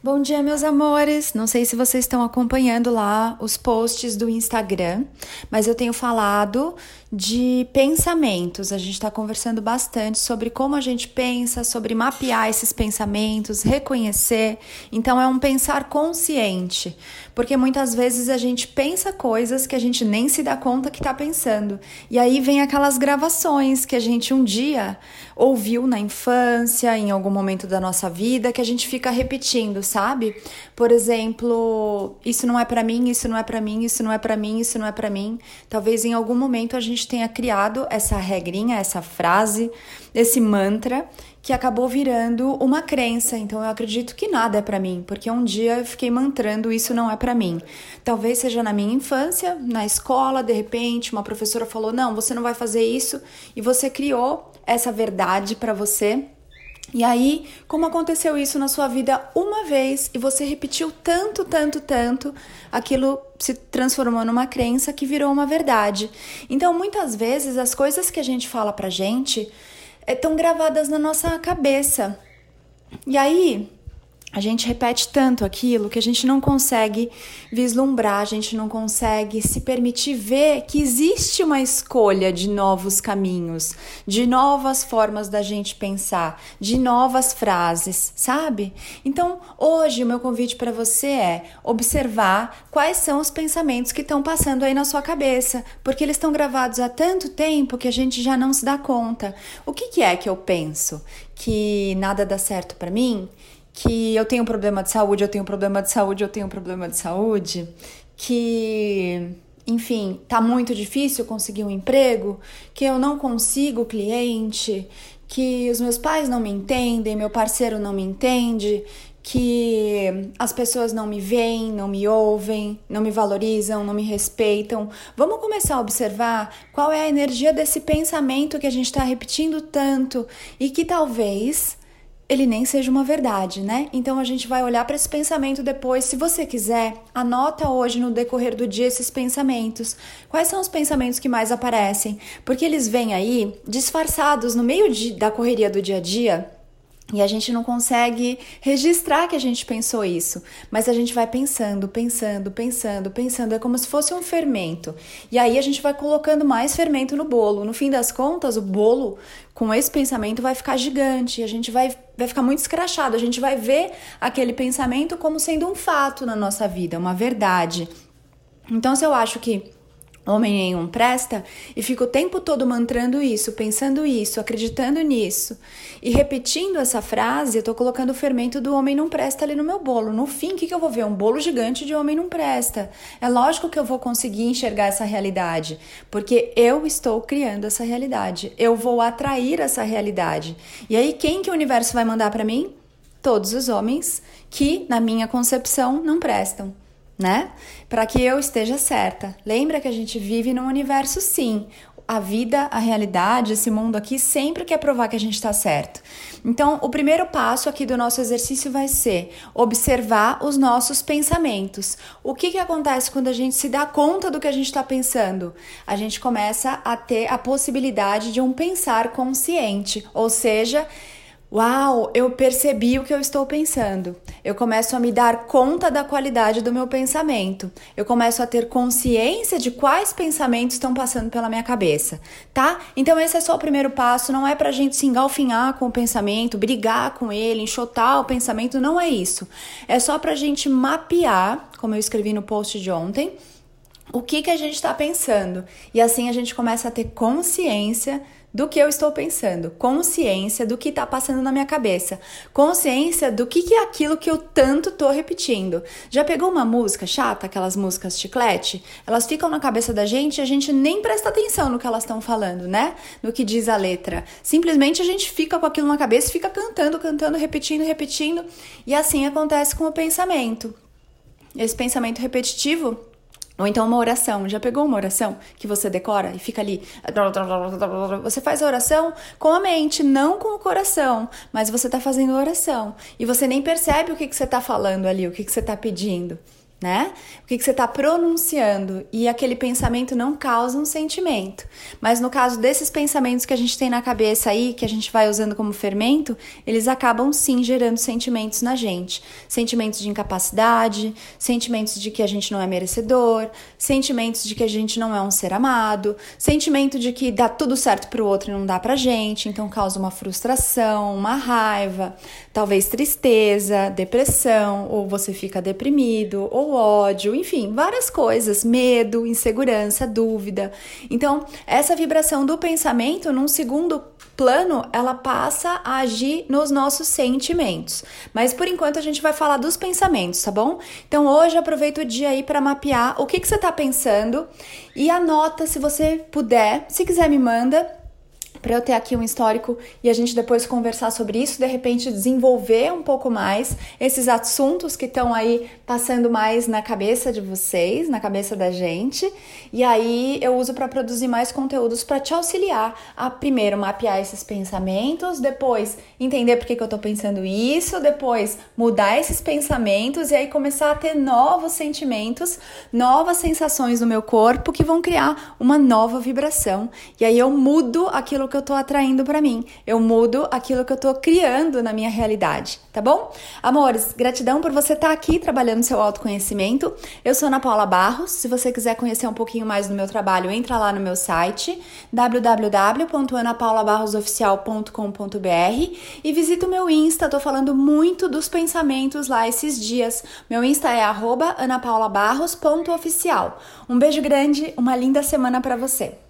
Bom dia, meus amores! Não sei se vocês estão acompanhando lá os posts do Instagram, mas eu tenho falado de pensamentos. A gente está conversando bastante sobre como a gente pensa, sobre mapear esses pensamentos, reconhecer. Então, é um pensar consciente, porque muitas vezes a gente pensa coisas que a gente nem se dá conta que está pensando. E aí vem aquelas gravações que a gente um dia ouviu na infância, em algum momento da nossa vida, que a gente fica repetindo, sabe? Por exemplo, isso não é pra mim, isso não é pra mim, isso não é pra mim, isso não é pra mim. Talvez em algum momento a gente tenha criado essa regrinha, essa frase, esse mantra que acabou virando uma crença. Então eu acredito que nada é pra mim, porque um dia eu fiquei mantrando isso não é pra mim. Talvez seja na minha infância, na escola, de repente uma professora falou, não, você não vai fazer isso, e você criou essa verdade pra você. E aí, como aconteceu isso na sua vida uma vez e você repetiu tanto, tanto, tanto, aquilo se transformou numa crença que virou uma verdade. Então, muitas vezes, as coisas que a gente fala pra gente estão gravadas na nossa cabeça. E aí, a gente repete tanto aquilo que a gente não consegue vislumbrar, a gente não consegue se permitir ver que existe uma escolha de novos caminhos, de novas formas da gente pensar, de novas frases, sabe? Então, hoje o meu convite para você é observar quais são os pensamentos que estão passando aí na sua cabeça, porque eles estão gravados há tanto tempo que a gente já não se dá conta. O que é que eu penso? Que nada dá certo para mim? Que eu tenho um problema de saúde, eu tenho um problema de saúde, eu tenho um problema de saúde, que, enfim, tá muito difícil conseguir um emprego, que eu não consigo cliente, que os meus pais não me entendem, meu parceiro não me entende, que as pessoas não me veem, não me ouvem, não me valorizam, não me respeitam. Vamos começar a observar qual é a energia desse pensamento que a gente tá repetindo tanto e que talvez ele nem seja uma verdade, né? Então a gente vai olhar para esse pensamento depois. Se você quiser, anota hoje no decorrer do dia esses pensamentos. Quais são os pensamentos que mais aparecem? Porque eles vêm aí disfarçados no meio da correria do dia a dia e a gente não consegue registrar que a gente pensou isso. Mas a gente vai pensando. É como se fosse um fermento. E aí a gente vai colocando mais fermento no bolo. No fim das contas, o bolo com esse pensamento vai ficar gigante, a gente vai ficar muito escrachado, a gente vai ver aquele pensamento como sendo um fato na nossa vida, uma verdade. Então, se eu acho que homem nenhum presta, e fico o tempo todo mantrando isso, pensando isso, acreditando nisso, e repetindo essa frase, eu tô colocando o fermento do homem não presta ali no meu bolo. No fim, o que eu vou ver? Um bolo gigante de homem não presta. É lógico que eu vou conseguir enxergar essa realidade, porque eu estou criando essa realidade, eu vou atrair essa realidade. E aí, quem que o universo vai mandar pra mim? Todos os homens que, na minha concepção, não prestam, né? Para que eu esteja certa. Lembra que a gente vive num universo, sim. A vida, a realidade, esse mundo aqui sempre quer provar que a gente está certo. Então, o primeiro passo aqui do nosso exercício vai ser observar os nossos pensamentos. O que acontece quando a gente se dá conta do que a gente está pensando? A gente começa a ter a possibilidade de um pensar consciente, ou seja, uau, eu percebi o que eu estou pensando. Eu começo a me dar conta da qualidade do meu pensamento. Eu começo a ter consciência de quais pensamentos estão passando pela minha cabeça, tá? Então esse é só o primeiro passo, não é pra gente se engalfinhar com o pensamento, brigar com ele, enxotar o pensamento, não é isso. É só pra gente mapear, como eu escrevi no post de ontem, o que a gente está pensando. E assim a gente começa a ter consciência do que eu estou pensando, consciência do que está passando na minha cabeça, consciência do que é aquilo que eu tanto estou repetindo. Já pegou uma música chata, aquelas músicas chiclete? Elas ficam na cabeça da gente e a gente nem presta atenção no que elas estão falando, né? No que diz a letra. Simplesmente a gente fica com aquilo na cabeça e fica cantando, repetindo. E assim acontece com o pensamento. Esse pensamento repetitivo. Ou então uma oração. Já pegou uma oração que você decora e fica ali? Você faz a oração com a mente, não com o coração. Mas você está fazendo a oração. E você nem percebe o que você está falando ali, o que você está pedindo. né? O que você está pronunciando, e aquele pensamento não causa um sentimento. Mas no caso desses pensamentos que a gente tem na cabeça aí, que a gente vai usando como fermento, eles acabam sim gerando sentimentos na gente. Sentimentos de incapacidade, sentimentos de que a gente não é merecedor, sentimentos de que a gente não é um ser amado, sentimento de que dá tudo certo pro outro e não dá pra gente, então causa uma frustração, uma raiva, talvez tristeza, depressão, ou você fica deprimido, ou ódio, enfim, várias coisas, medo, insegurança, dúvida. Então, essa vibração do pensamento, num segundo plano, ela passa a agir nos nossos sentimentos. Mas, por enquanto, a gente vai falar dos pensamentos, tá bom? Então, hoje, aproveita o dia aí para mapear o que você está pensando e anota, se você puder, se quiser me manda, para eu ter aqui um histórico e a gente depois conversar sobre isso, de repente desenvolver um pouco mais esses assuntos que estão aí passando mais na cabeça de vocês, na cabeça da gente, e aí eu uso para produzir mais conteúdos para te auxiliar a primeiro mapear esses pensamentos, depois entender por que eu tô pensando isso, depois mudar esses pensamentos e aí começar a ter novos sentimentos, novas sensações no meu corpo que vão criar uma nova vibração, e aí eu mudo aquilo que eu tô atraindo pra mim, eu mudo aquilo que eu tô criando na minha realidade, tá bom? Amores, gratidão por você estar aqui trabalhando seu autoconhecimento. Eu sou Ana Paula Barros. Se você quiser conhecer um pouquinho mais do meu trabalho, entra lá no meu site www.anapaulabarrosoficial.com.br e visita o meu Insta, tô falando muito dos pensamentos lá esses dias. Meu Insta é @anapaulabarros.oficial. Um beijo grande, uma linda semana pra você.